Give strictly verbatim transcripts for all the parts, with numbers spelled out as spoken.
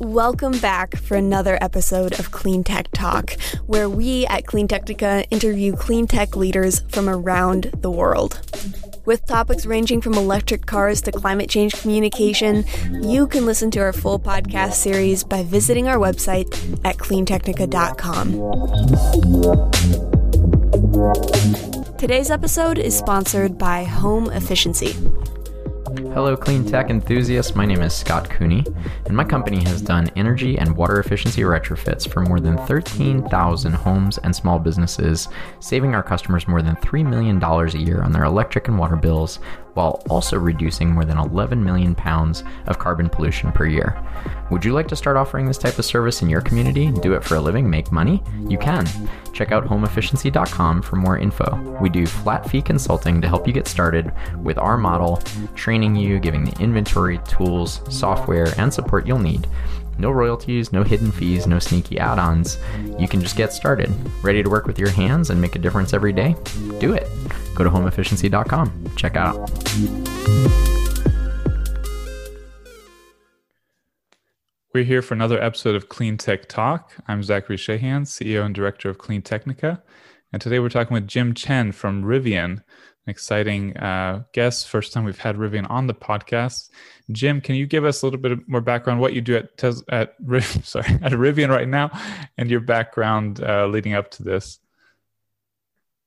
Welcome back for another episode of Clean Tech Talk, where we at CleanTechnica interview clean tech leaders from around the world. With topics ranging from electric cars to climate change communication, you can listen to our full podcast series by visiting our website at clean technica dot com. Today's episode is sponsored by HomeEfficiency. Hello, clean tech enthusiasts. My name is Scott Cooney, and my company has done energy and water efficiency retrofits for more than thirteen thousand homes and small businesses, saving our customers more than three million dollars a year on their electric and water bills, while also reducing more than eleven million pounds of carbon pollution per year. Would you like to start offering this type of service in your community, do it for a living, make money? You can. Check out home efficiency dot com for more info. We do flat fee consulting to help you get started with our model, training you, giving the inventory, tools, software, and support you'll need. No royalties, no hidden fees, no sneaky add-ons. You can just get started. Ready to work with your hands and make a difference every day? Do it. Go to home efficiency dot com. Check out. We're here for another episode of Clean Tech Talk. I'm Zachary Shahan, C E O and Director of CleanTechnica. And today we're talking with Jim Chen from Rivian, an exciting uh, guest. First time we've had Rivian on the podcast. Jim, can you give us a little bit more background, what you do at Tes- at, sorry, at Rivian right now and your background uh, leading up to this?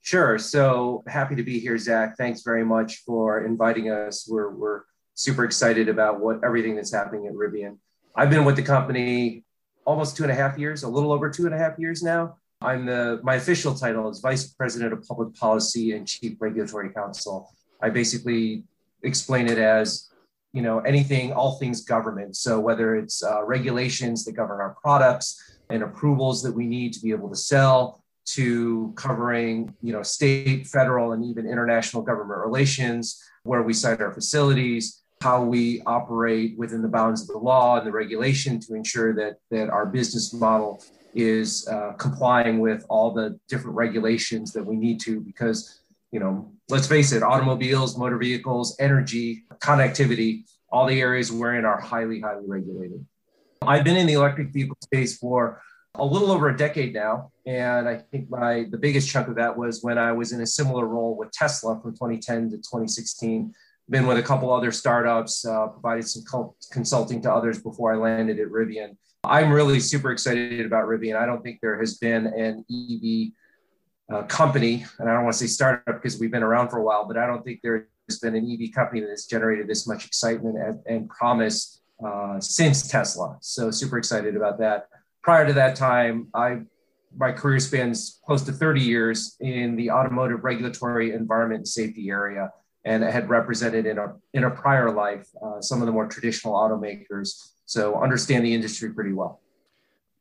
Sure. So happy to be here, Zach. Thanks very much for inviting us. We're, we're super excited about what everything that's happening at Rivian. I've been with the company almost two and a half years, a little over two and a half years now. I'm the, my official title is Vice President of Public Policy and Chief Regulatory Counsel. I basically explain it as, you know, anything, all things government. So whether it's uh, regulations that govern our products and approvals that we need to be able to sell, to covering, you know, state, federal, and even international government relations, where we site our facilities, how we operate within the bounds of the law and the regulation to ensure that that our business model is uh, complying with all the different regulations that we need to, because, you know, let's face it, automobiles, motor vehicles, energy, connectivity, all the areas we're in are highly, highly regulated. I've been in the electric vehicle space for a little over a decade now. And I think my the biggest chunk of that was when I was in a similar role with Tesla from twenty ten to twenty sixteen. Been with a couple other startups, uh, provided some co- consulting to others before I landed at Rivian. I'm really super excited about Rivian. I don't think there has been an E V uh, company, and I don't want to say startup because we've been around for a while, but I don't think there has been an E V company that has generated this much excitement and, and promise uh, since Tesla. So super excited about that. Prior to that time, I my career spans close to thirty years in the automotive regulatory environment and safety area. And I had represented in a in a prior life uh, some of the more traditional automakers, so understand the industry pretty well.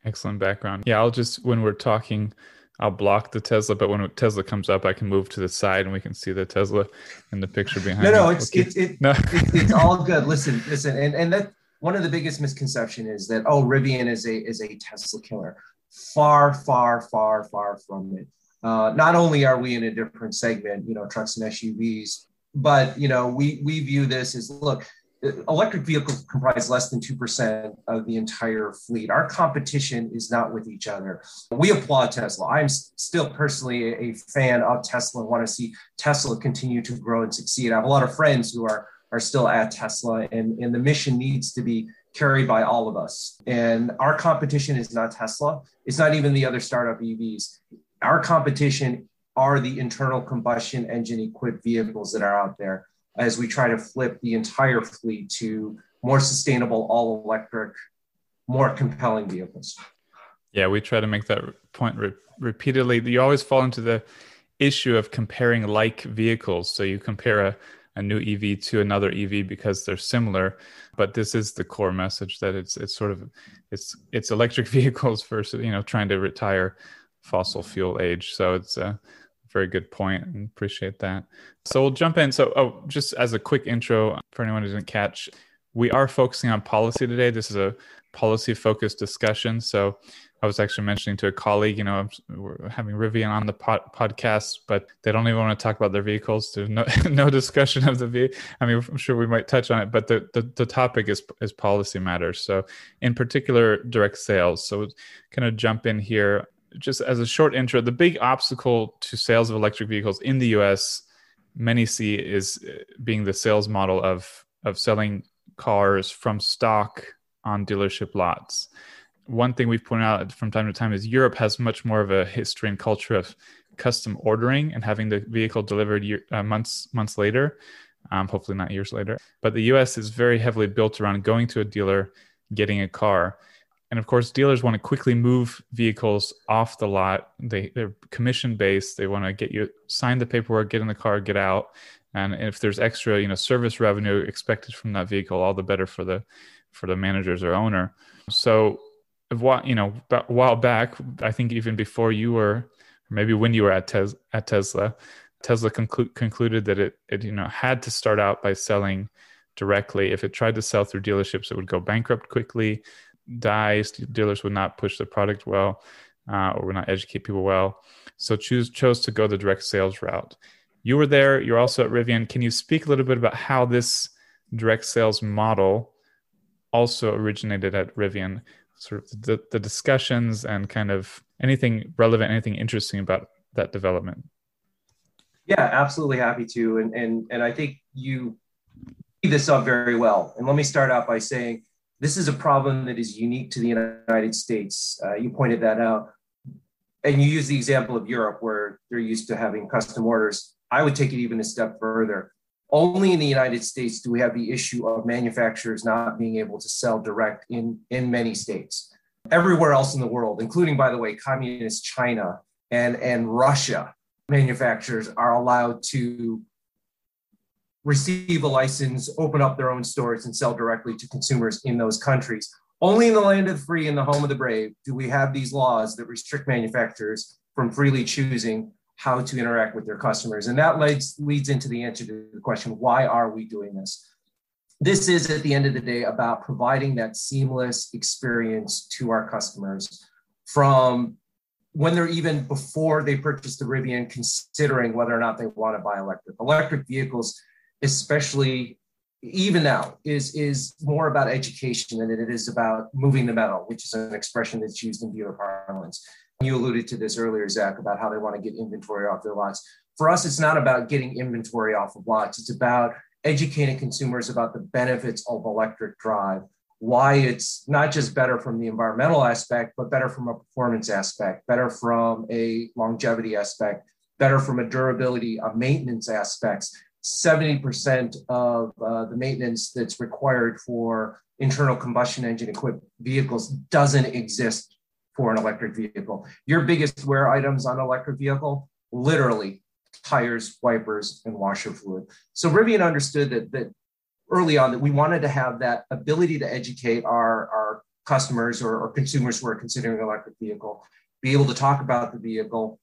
Excellent background. Yeah, I'll just, when we're talking, I'll block the Tesla, but when Tesla comes up, I can move to the side and we can see the Tesla in the picture behind. No, no, it's it's it, no. it, it's all good. Listen, listen, and and that one of the biggest misconceptions is that oh, Rivian is a is a Tesla killer. Far, far, far, far from it. Uh, not only are we in a different segment, you know, trucks and S U Vs. But, you know, we, we view this as, look, electric vehicles comprise less than two percent of the entire fleet. Our competition is not with each other. We applaud Tesla. I'm still personally a fan of Tesla and want to see Tesla continue to grow and succeed. I have a lot of friends who are, are still at Tesla, and, and the mission needs to be carried by all of us. And our competition is not Tesla. It's not even the other startup E Vs. Our competition are the internal combustion engine equipped vehicles that are out there as we try to flip the entire fleet to more sustainable, all electric, more compelling vehicles. Yeah, we try to make that point re- repeatedly. You always fall into the issue of comparing like vehicles. So you compare a, a new E V to another E V because they're similar, but this is the core message that it's it's sort of, it's it's electric vehicles versus, you know, trying to retire fossil fuel age. So it's a very good point and appreciate that. So we'll jump in. So oh, just as a quick intro for anyone who didn't catch, we are focusing on policy today. This is a policy focused discussion. So I was actually mentioning to a colleague, you know, we're having Rivian on the pod- podcast, but they don't even want to talk about their vehicles. There's no, no discussion of the vehicle. I mean, I'm sure we might touch on it, but the, the, the topic is, is policy matters. So in particular, direct sales. So kind of jump in here, just as a short intro, the big obstacle to sales of electric vehicles in the U S, many see is being the sales model of, of selling cars from stock on dealership lots. One thing we've pointed out from time to time is Europe has much more of a history and culture of custom ordering and having the vehicle delivered year, uh, months months later, um, hopefully not years later. But the U S is very heavily built around going to a dealer, getting a car. And of course, dealers want to quickly move vehicles off the lot. They, they're commission-based. They want to get you, sign the paperwork, get in the car, get out. And if there's extra, you know, service revenue expected from that vehicle, all the better for the for the managers or owner. So, you know, a while back, I think even before you were, or maybe when you were at, Tes- at Tesla, Tesla conclu- concluded that it, it, you know, had to start out by selling directly. If it tried to sell through dealerships, it would go bankrupt quickly, die. Dealers would not push the product well, uh, or would not educate people well. So choose chose to go the direct sales route. You were there. You're also at Rivian. Can you speak a little bit about how this direct sales model also originated at Rivian? Sort of the, the discussions and kind of anything relevant, anything interesting about that development. Yeah, absolutely happy to. And and and I think you see this up very well. And let me start out by saying this is a problem that is unique to the United States. Uh, you pointed that out. And you use the example of Europe where they're used to having custom orders. I would take it even a step further. Only in the United States do we have the issue of manufacturers not being able to sell direct in, in many states. Everywhere else in the world, including, by the way, communist China and, and Russia, manufacturers are allowed to receive a license, open up their own stores, and sell directly to consumers in those countries. Only in the land of the free and the home of the brave do we have these laws that restrict manufacturers from freely choosing how to interact with their customers. And that leads, leads into the answer to the question, why are we doing this? This is, at the end of the day, about providing that seamless experience to our customers from when they're even before they purchase the Rivian, considering whether or not they want to buy electric. Electric vehicles, especially even now, is, is more about education than it is about moving the metal, which is an expression that's used in dealer parlance. You alluded to this earlier, Zach, about how they want to get inventory off their lots. For us, it's not about getting inventory off of lots. It's about educating consumers about the benefits of electric drive, why it's not just better from the environmental aspect, but better from a performance aspect, better from a longevity aspect, better from a durability, a maintenance aspects. seventy percent of uh, the maintenance that's required for internal combustion engine equipped vehicles doesn't exist for an electric vehicle. Your biggest wear items on an electric vehicle, literally tires, wipers, and washer fluid. So Rivian understood that, that early on that we wanted to have that ability to educate our, our customers or, or consumers who are considering an electric vehicle, be able to talk about the vehicle,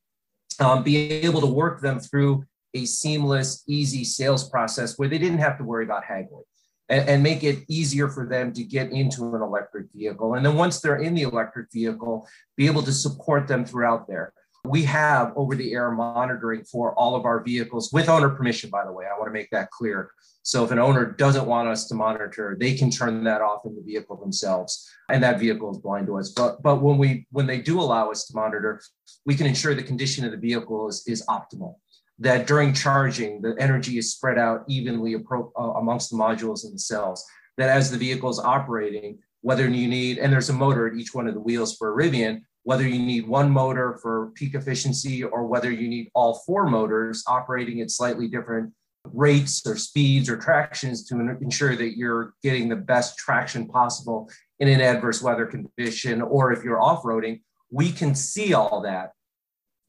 um, be able to work them through a seamless, easy sales process where they didn't have to worry about haggling. And make it easier for them to get into an electric vehicle. And then once they're in the electric vehicle, be able to support them throughout there. We have over-the-air monitoring for all of our vehicles with owner permission, by the way. I want to make that clear. So if an owner doesn't want us to monitor, they can turn that off in the vehicle themselves, and that vehicle is blind to us. But, but when we when they do allow us to monitor, we can ensure the condition of the vehicle is, is optimal. That during charging, the energy is spread out evenly appro- amongst the modules and the cells, that as the vehicle is operating, whether you need, and there's a motor at each one of the wheels for a Rivian, whether you need one motor for peak efficiency or whether you need all four motors operating at slightly different rates or speeds or tractions to ensure that you're getting the best traction possible in an adverse weather condition, or if you're off-roading, we can see all that.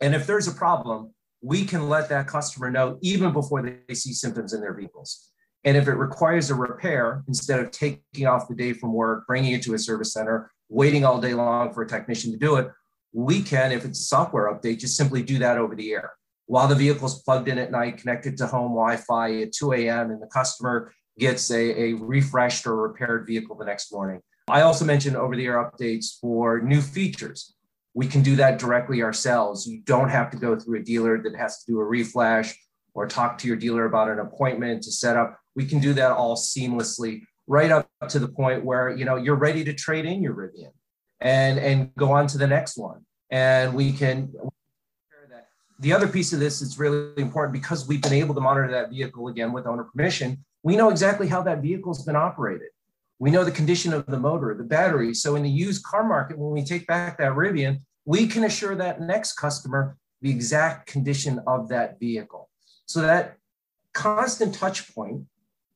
And if there's a problem, we can let that customer know even before they see symptoms in their vehicles. And if it requires a repair, instead of taking off the day from work, bringing it to a service center, waiting all day long for a technician to do it, we can, if it's a software update, just simply do that over the air. While the vehicle's plugged in at night, connected to home Wi-Fi at two a.m. and the customer gets a, a refreshed or repaired vehicle the next morning. I also mentioned over-the-air updates for new features. We can do that directly ourselves. You don't have to go through a dealer that has to do a reflash or talk to your dealer about an appointment to set up. We can do that all seamlessly, right up to the point where, you know, you're ready to trade in your Rivian and, and go on to the next one. And we can... The other piece of this is really important because we've been able to monitor that vehicle again with owner permission. We know exactly how that vehicle's been operated. We know the condition of the motor, the battery. So in the used car market, when we take back that Rivian, we can assure that next customer the exact condition of that vehicle. So that constant touch point,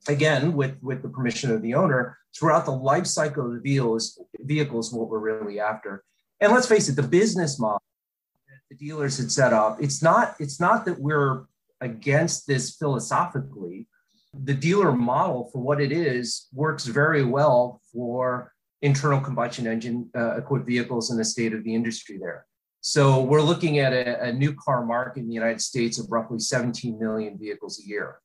again, with, with the permission of the owner, throughout the life cycle of the vehicle is, vehicle is what we're really after. And let's face it, the business model the dealers had set up, it's not, it's not that we're against this philosophically. The dealer model, for what it is, works very well for internal combustion engine uh, equipped vehicles in the state of the industry there. So we're looking at a, a new car market in the United States of roughly seventeen million vehicles a year.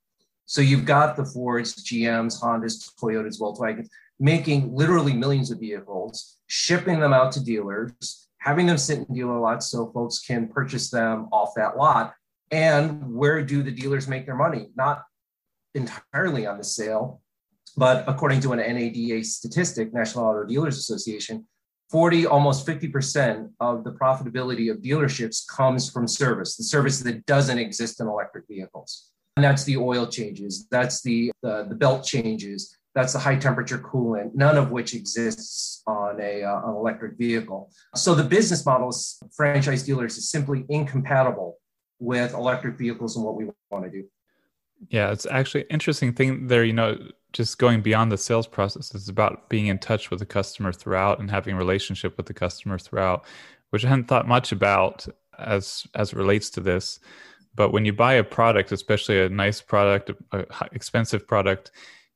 So you've got the Fords, G Ms, Hondas, Toyotas, Volkswagens, making literally millions of vehicles, shipping them out to dealers, having them sit in dealer lots so folks can purchase them off that lot. And where do the dealers make their money? Not entirely on the sale, but according to an N A D A statistic, National Auto Dealers Association, forty, almost fifty percent of the profitability of dealerships comes from service, the service that doesn't exist in electric vehicles. And that's the oil changes, that's the, the, the belt changes, that's the high temperature coolant, none of which exists on a, uh, an electric vehicle. So the business models, franchise dealers, is simply incompatible with electric vehicles and what we want to do. Yeah, it's actually an interesting thing there, you know, just going beyond the sales process. It's about being in touch with the customer throughout and having a relationship with the customer throughout, which I hadn't thought much about as, as it relates to this. But when you buy a product, especially a nice product, an expensive product,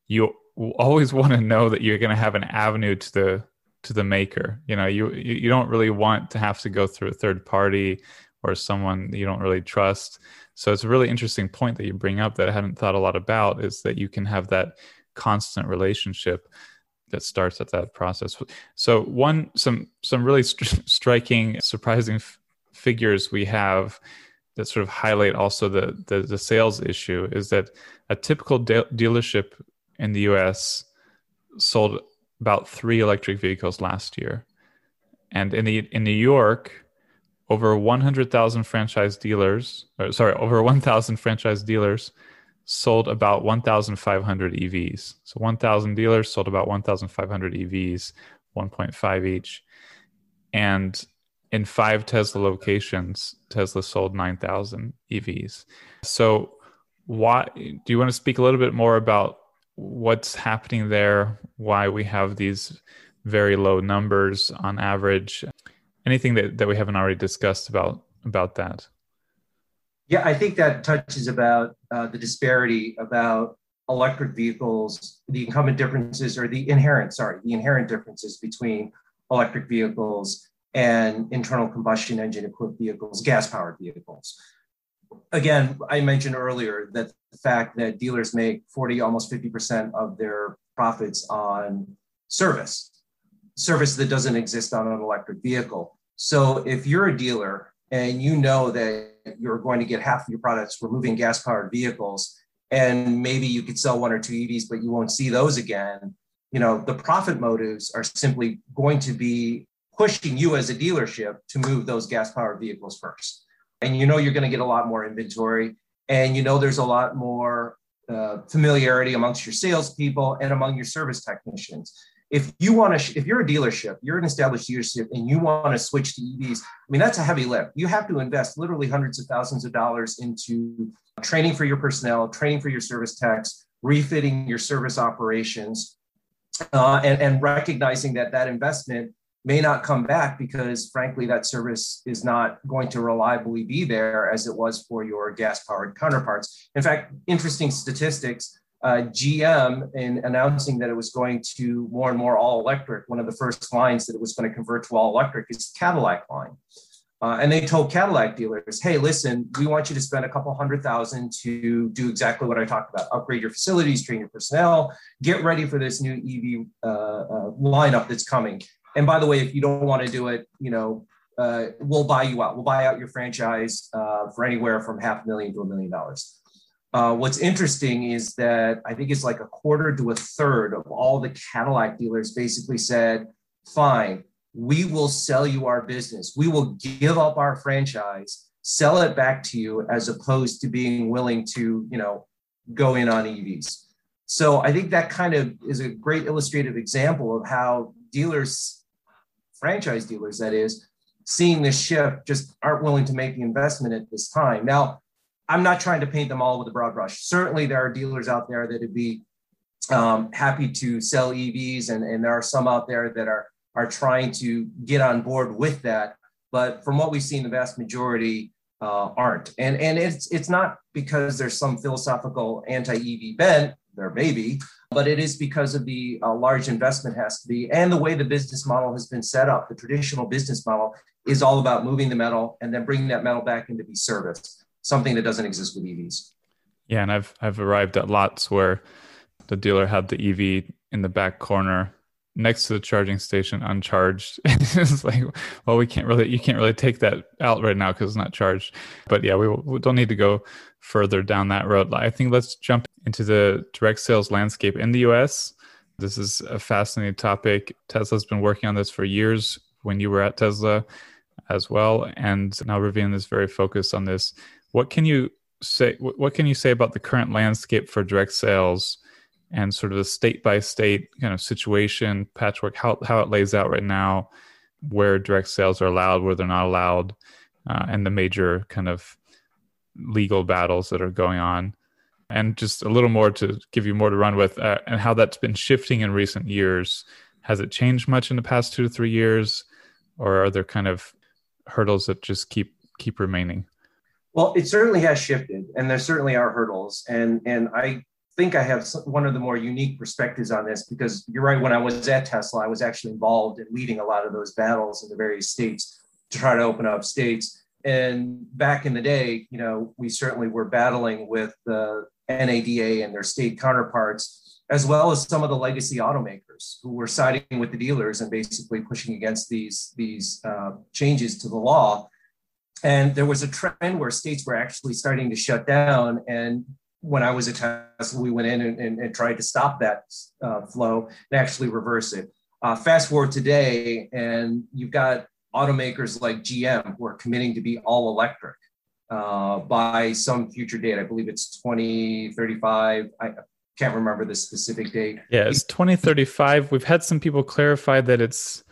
you always want to know that you're going to have an avenue to the to the maker. You know, you you don't really want to have to go through a third party or someone you don't really trust. So it's a really interesting point that you bring up that I hadn't thought a lot about, is that you can have that constant relationship that starts at that process. So one some some really st- striking, surprising f- figures we have that sort of highlight also the the, the sales issue is that a typical de- dealership in the U S sold about three electric vehicles last year. And in the, in New York, over one hundred thousand franchise dealers, or sorry, over one thousand franchise dealers sold about fifteen hundred E Vs. So one thousand dealers sold about fifteen hundred E Vs, one point five each. And in five Tesla locations, Tesla sold nine thousand E Vs. So why, do you want to speak a little bit more about what's happening there, why we have these very low numbers on average, anything that, that we haven't already discussed about, about that? Yeah, I think that touches about uh, the disparity about electric vehicles, the incumbent differences or the inherent, sorry, the inherent differences between electric vehicles and internal combustion engine equipped vehicles, gas-powered vehicles. Again, I mentioned earlier that the fact that dealers make forty, almost fifty percent of their profits on service, service that doesn't exist on an electric vehicle. So if you're a dealer and you know that you're going to get half of your products removing gas-powered vehicles, and maybe you could sell one or two E Vs, but you won't see those again, you know, the profit motives are simply going to be pushing you as a dealership to move those gas-powered vehicles first. And you know you're going to get a lot more inventory, and you know there's a lot more uh, familiarity amongst your salespeople and among your service technicians. If you want to, sh- if you're a dealership, you're an established dealership, and you want to switch to E Vs, I mean that's a heavy lift. You have to invest literally hundreds of thousands of dollars into training for your personnel, training for your service techs, refitting your service operations, uh, and, and recognizing that that investment may not come back because, frankly, that service is not going to reliably be there as it was for your gas-powered counterparts. In fact, interesting statistics, uh, G M, in announcing that it was going to more and more all-electric, one of the first lines that it was going to convert to all-electric is the Cadillac line. Uh, and they told Cadillac dealers, hey, listen, we want you to spend a couple hundred thousand to do exactly what I talked about, upgrade your facilities, train your personnel, get ready for this new E V uh, uh, lineup that's coming. And by the way, if you don't want to do it, you know, uh, we'll buy you out. We'll buy out your franchise uh, for anywhere from half a million to a million dollars. Uh, what's interesting is that I think it's like a quarter to a third of all the Cadillac dealers basically said, fine, we will sell you our business. We will give up our franchise, sell it back to you, as opposed to being willing to, you know, go in on E Vs. So I think that kind of is a great illustrative example of how dealers, franchise dealers, that is, seeing this shift, just aren't willing to make the investment at this time. Now, I'm not trying to paint them all with a broad brush. Certainly there are dealers out there that would be um, happy to sell E Vs, and, and there are some out there that are are trying to get on board with that. But from what we've seen, the vast majority uh, aren't. And, and it's, it's not because there's some philosophical anti-E V bent, there may be, but it is because of the uh, large investment has to be, and the way the business model has been set up. The traditional business model is all about moving the metal and then bringing that metal back into be serviced, something that doesn't exist with E Vs. Yeah, and I've, I've arrived at lots where the dealer had the E V in the back corner next to the charging station, uncharged. It's like, well, we can't really, you can't really take that out right now because it's not charged. But yeah, we, we don't need to go further down that road. I think let's jump into the direct sales landscape in the U S. This is a fascinating topic. Tesla's been working on this for years when you were at Tesla as well. And now Rivian is very focused on this. What can you say, what can you say about the current landscape for direct sales and sort of the state-by-state kind of situation, patchwork, how how it lays out right now, where direct sales are allowed, where they're not allowed, uh, and the major kind of legal battles that are going on. And just a little more to give you more to run with, uh, and how that's been shifting in recent years. Has it changed much in the past two to three years, or are there kind of hurdles that just keep keep remaining? Well, it certainly has shifted, and there certainly are hurdles. And and I... I think I have one of the more unique perspectives on this, because you're right, when I was at Tesla, I was actually involved in leading a lot of those battles in the various states to try to open up states. And back in the day, you know, we certainly were battling with the N A D A and their state counterparts, as well as some of the legacy automakers who were siding with the dealers and basically pushing against these, these uh, changes to the law. And there was a trend where states were actually starting to shut down, and when I was at Tesla, we went in and, and, and tried to stop that uh, flow and actually reverse it. Uh, fast forward today, and you've got automakers like G M who are committing to be all electric uh, by some future date. I believe it's twenty thirty-five. I can't remember the specific date. Yeah, it's twenty thirty-five. We've had some people clarify that it's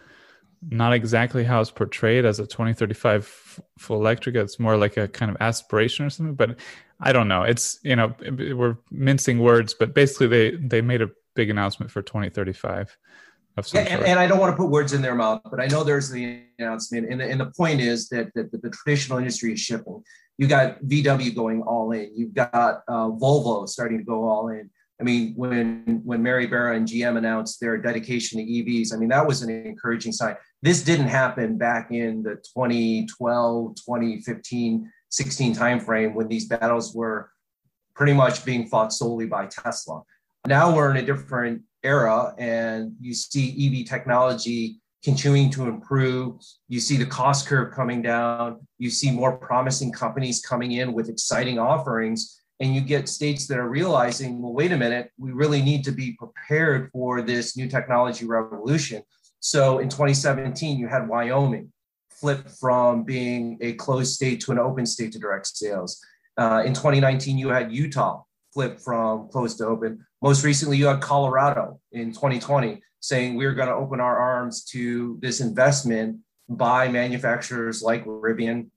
not exactly how it's portrayed as a twenty thirty-five f- full electric. It's more like a kind of aspiration or something, but I don't know. It's, you know, we're mincing words, but basically they, they made a big announcement for twenty thirty-five. Of some yeah, sort. And, and I don't want to put words in their mouth, but I know there's the announcement. And the, and the point is that, that the, the traditional industry is shifting. You got V W going all in. You've got uh, Volvo starting to go all in. I mean, when, when Mary Barra and G M announced their dedication to E Vs, I mean, that was an encouraging sign. This didn't happen back in the twenty twelve, twenty fifteen, sixteen timeframe, when these battles were pretty much being fought solely by Tesla. Now we're in a different era, and you see E V technology continuing to improve. You see the cost curve coming down. You see more promising companies coming in with exciting offerings. And you get states that are realizing, well, wait a minute, we really need to be prepared for this new technology revolution. So in twenty seventeen, you had Wyoming flip from being a closed state to an open state to direct sales. Uh, in twenty nineteen, you had Utah flip from closed to open. Most recently, you had Colorado in twenty twenty saying we're going to open our arms to this investment by manufacturers like Rivian,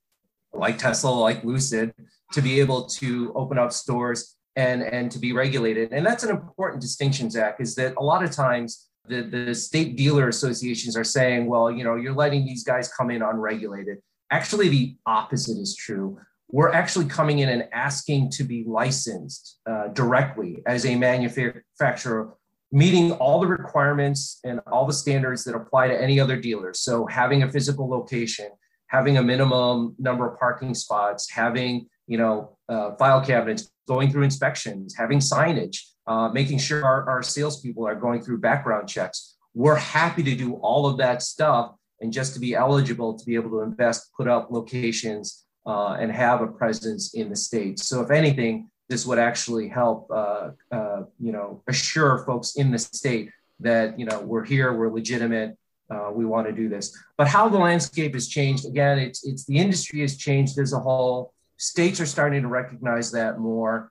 like Tesla, like Lucid, to be able to open up stores and, and to be regulated. And that's an important distinction, Zach, is that a lot of times the, the state dealer associations are saying, well, you know, you're letting these guys come in unregulated. Actually, the opposite is true. We're actually coming in and asking to be licensed uh, directly as a manufacturer, meeting all the requirements and all the standards that apply to any other dealer. So having a physical location, having a minimum number of parking spots, having, you know, uh, file cabinets, going through inspections, having signage, uh, making sure our, our salespeople are going through background checks. We're happy to do all of that stuff. And just to be eligible to be able to invest, put up locations, uh, and have a presence in the state. So if anything, this would actually help, uh, uh, you know, assure folks in the state that, you know, we're here, we're legitimate, uh, we want to do this. But how the landscape has changed, again, it's, it's the industry has changed as a whole. States are starting to recognize that more.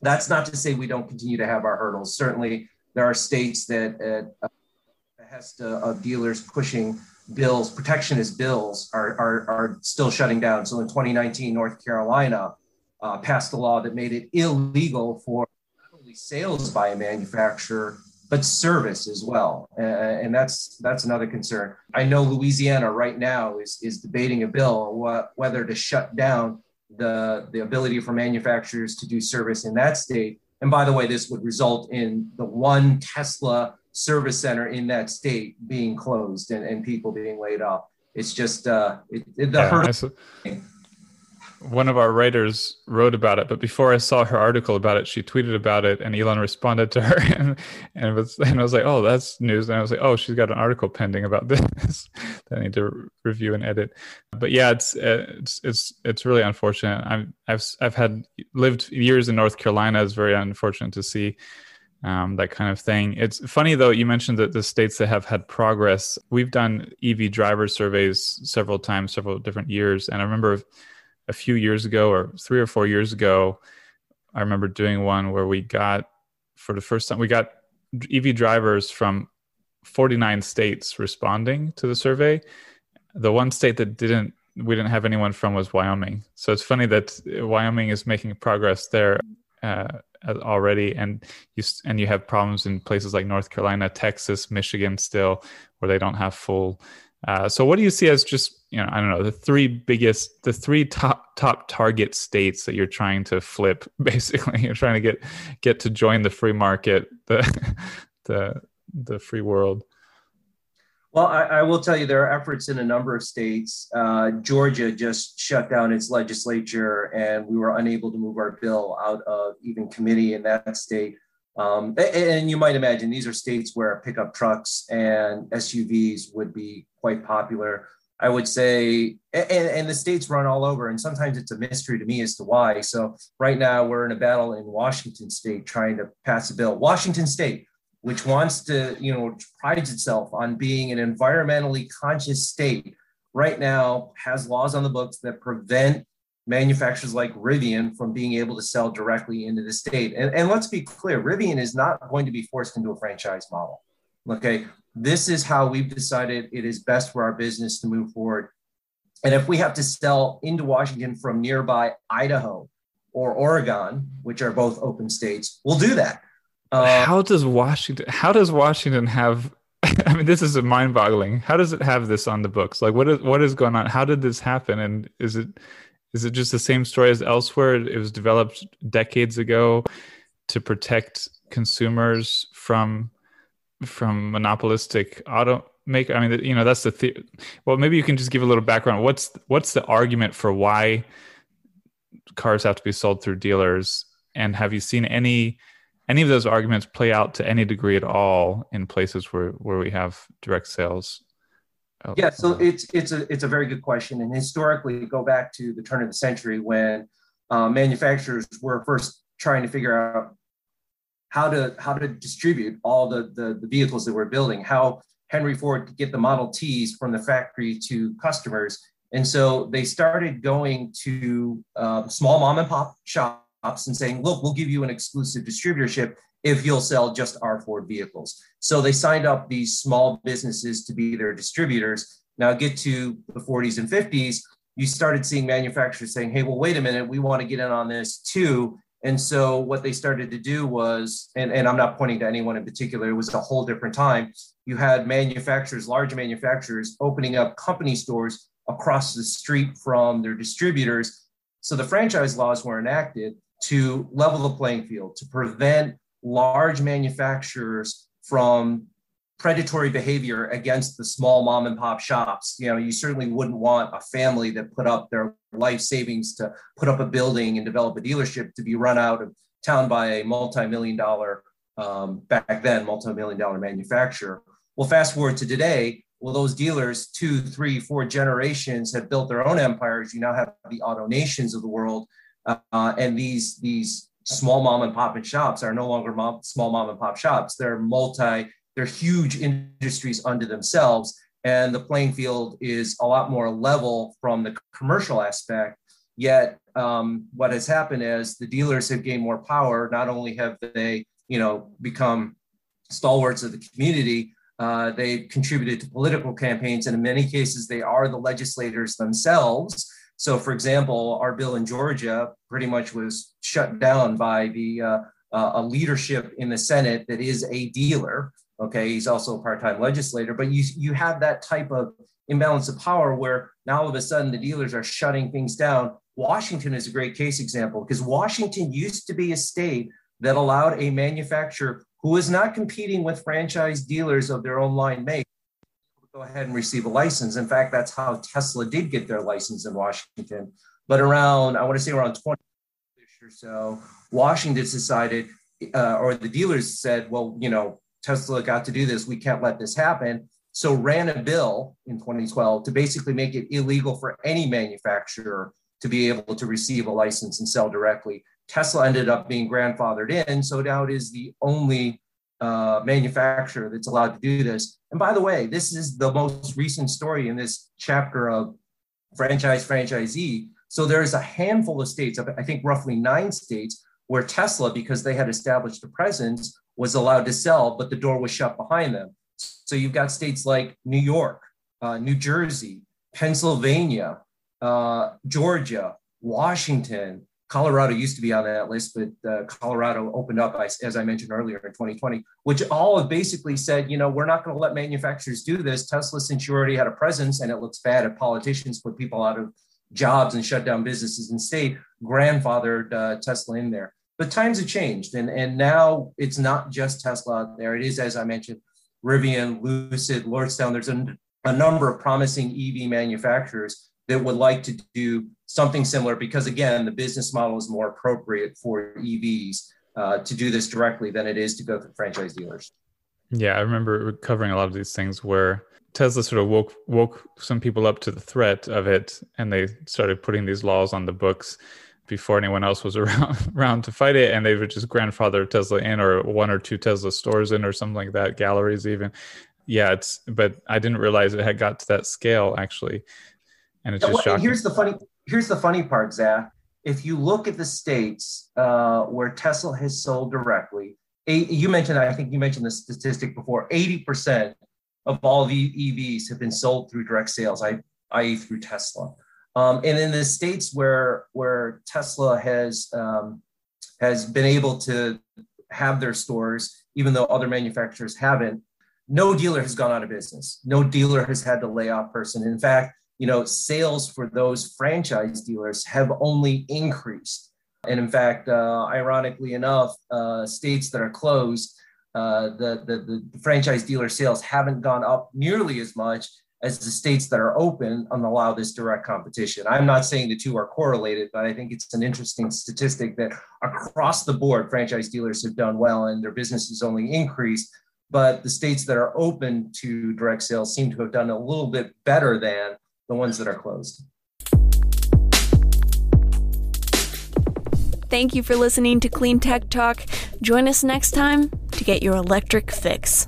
That's not to say we don't continue to have our hurdles. Certainly, there are states that at the behest of dealers pushing bills, protectionist bills, are, are, are still shutting down. So in twenty nineteen, North Carolina uh, passed a law that made it illegal for not only sales by a manufacturer, but service as well. Uh, and that's that's another concern. I know Louisiana right now is, is debating a bill what, whether to shut down the the ability for manufacturers to do service in that state. And by the way, this would result in the one Tesla service center in that state being closed and, and people being laid off. It's just uh it, it, the yeah, hurdle. One of our writers wrote about it, but before I saw her article about it, she tweeted about it and Elon responded to her, and, and, it was, and I was like, oh, that's news. And I was like, oh, she's got an article pending about this that I need to review and edit. But yeah, it's, it's, it's, it's really unfortunate. I'm, I've, I've had lived years in North Carolina. It's very unfortunate to see um, that kind of thing. It's funny though. You mentioned that the states that have had progress, we've done E V driver surveys several times, several different years. And I remember a few years ago, or three or four years ago, I remember doing one where we got, for the first time, we got E V drivers from forty-nine states responding to the survey. The one state that didn't, we didn't have anyone from, was Wyoming. So it's funny that Wyoming is making progress there uh, already, and you and you have problems in places like North Carolina, Texas, Michigan still, where they don't have full. Uh, so what do you see as just, you know, I don't know, the three biggest, the three top top target states that you're trying to flip, basically, you're trying to get get to join the free market, the the the free world? Well, I, I will tell you there are efforts in a number of states. Uh, Georgia just shut down its legislature, and we were unable to move our bill out of even committee in that state. Um, and, and you might imagine these are states where pickup trucks and S U Vs would be quite popular. I would say, and, and the states run all over, and sometimes it's a mystery to me as to why. So right now we're in a battle in Washington state trying to pass a bill. Washington state, which wants to, you know, prides itself on being an environmentally conscious state, right now has laws on the books that prevent manufacturers like Rivian from being able to sell directly into the state. And, and let's be clear, Rivian is not going to be forced into a franchise model, okay? This is how we've decided it is best for our business to move forward. And if we have to sell into Washington from nearby Idaho or Oregon, which are both open states, we'll do that. Uh, how does Washington, how does Washington have, I mean, this is a mind-boggling. How does it have this on the books? Like, what is, what is going on? How did this happen? And is it, is it just the same story as elsewhere? It was developed decades ago to protect consumers from from monopolistic automaker. I mean, you know, that's the theory. Well, maybe you can just give a little background. What's what's the argument for why cars have to be sold through dealers? And have you seen any any of those arguments play out to any degree at all in places where, where we have direct sales? Oh. Yeah, so it's it's a it's a very good question. And historically, go back to the turn of the century when uh, manufacturers were first trying to figure out how to how to distribute all the, the the vehicles that we're building. How Henry Ford could get the Model Ts from the factory to customers, and so they started going to uh, small mom and pop shops and saying, "Look, we'll give you an exclusive distributorship if you'll sell just our Ford vehicles." So they signed up these small businesses to be their distributors. Now get to the forties and fifties, you started seeing manufacturers saying, hey, well, wait a minute, we want to get in on this too. And so what they started to do was, and, and I'm not pointing to anyone in particular, it was a whole different time. You had manufacturers, large manufacturers, opening up company stores across the street from their distributors. So the franchise laws were enacted to level the playing field, to prevent large manufacturers from predatory behavior against the small mom and pop shops. You know, you certainly wouldn't want a family that put up their life savings to put up a building and develop a dealership to be run out of town by a multi-million dollar, um, back then, multi-million dollar manufacturer. Well, fast forward to today, well, those dealers, two, three, four generations have built their own empires. You now have the AutoNations of the world. Uh, and these, these small mom and pop and shops are no longer mom, small mom and pop shops. They're multi, they're huge industries unto themselves. And the playing field is a lot more level from the commercial aspect. Yet um, what has happened is the dealers have gained more power. Not only have they, you know, become stalwarts of the community, Uh, they've contributed to political campaigns, and in many cases, they are the legislators themselves. So, for example, our bill in Georgia pretty much was shut down by the uh, uh, a leadership in the Senate that is a dealer. Okay, he's also a part-time legislator, but you you have that type of imbalance of power where now all of a sudden the dealers are shutting things down. Washington is a great case example because Washington used to be a state that allowed a manufacturer who is not competing with franchise dealers of their own line make, go ahead and receive a license. In fact, that's how Tesla did get their license in Washington. But around, I want to say around twenty or so, Washington decided, uh, or the dealers said, well, you know, Tesla got to do this. We can't let this happen. So ran a bill in twenty twelve to basically make it illegal for any manufacturer to be able to receive a license and sell directly. Tesla ended up being grandfathered in, so now it is the only uh, manufacturer that's allowed to do this. And by the way, this is the most recent story in this chapter of franchise franchisee. So there's a handful of states, I think roughly nine states, where Tesla, because they had established a presence, was allowed to sell, but the door was shut behind them. So you've got states like New York, uh, New Jersey, Pennsylvania, uh, Georgia, Washington. Colorado used to be on that list, but uh, Colorado opened up, as I mentioned earlier, in twenty twenty, which all have basically said, you know, we're not going to let manufacturers do this. Tesla, since you already had a presence, and it looks bad if politicians put people out of jobs and shut down businesses in state, grandfathered uh, Tesla in there. But times have changed, and, and now it's not just Tesla out there. It is, as I mentioned, Rivian, Lucid, Lordstown. There's a, a number of promising E V manufacturers that would like to do something similar because, again, the business model is more appropriate for E Vs uh, to do this directly than it is to go through franchise dealers. Yeah, I remember covering a lot of these things where Tesla sort of woke woke some people up to the threat of it, and they started putting these laws on the books before anyone else was around, around to fight it, and they would just grandfather Tesla in, or one or two Tesla stores in, or something like that, galleries even. Yeah, it's but I didn't realize it had got to that scale, actually. And it's just shocking. Here's the funny, here's the funny part, Zach. If you look at the states uh, where Tesla has sold directly, eight, you mentioned, I think you mentioned the statistic before, eighty percent of all the E Vs have been sold through direct sales, that is through Tesla. Um, and in the states where where Tesla has um, has been able to have their stores, even though other manufacturers haven't, no dealer has gone out of business. No dealer has had to lay off person. In fact, you know, sales for those franchise dealers have only increased. And in fact, uh, ironically enough, uh, states that are closed, uh, the, the, the franchise dealer sales haven't gone up nearly as much as the states that are open and allow this direct competition. I'm not saying the two are correlated, but I think it's an interesting statistic that across the board, franchise dealers have done well and their business has only increased. But the states that are open to direct sales seem to have done a little bit better than the ones that are closed. Thank you for listening to Clean Tech Talk. Join us next time to get your electric fix.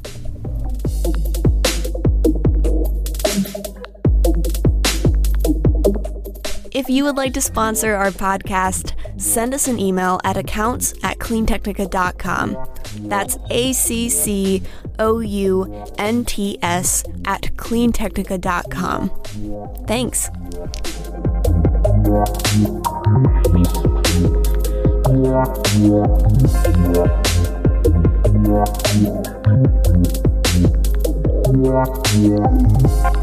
If you would like to sponsor our podcast, send us an email at accounts at cleantechnica.com. That's A C C O U N T S at cleantechnica dot com. Thanks.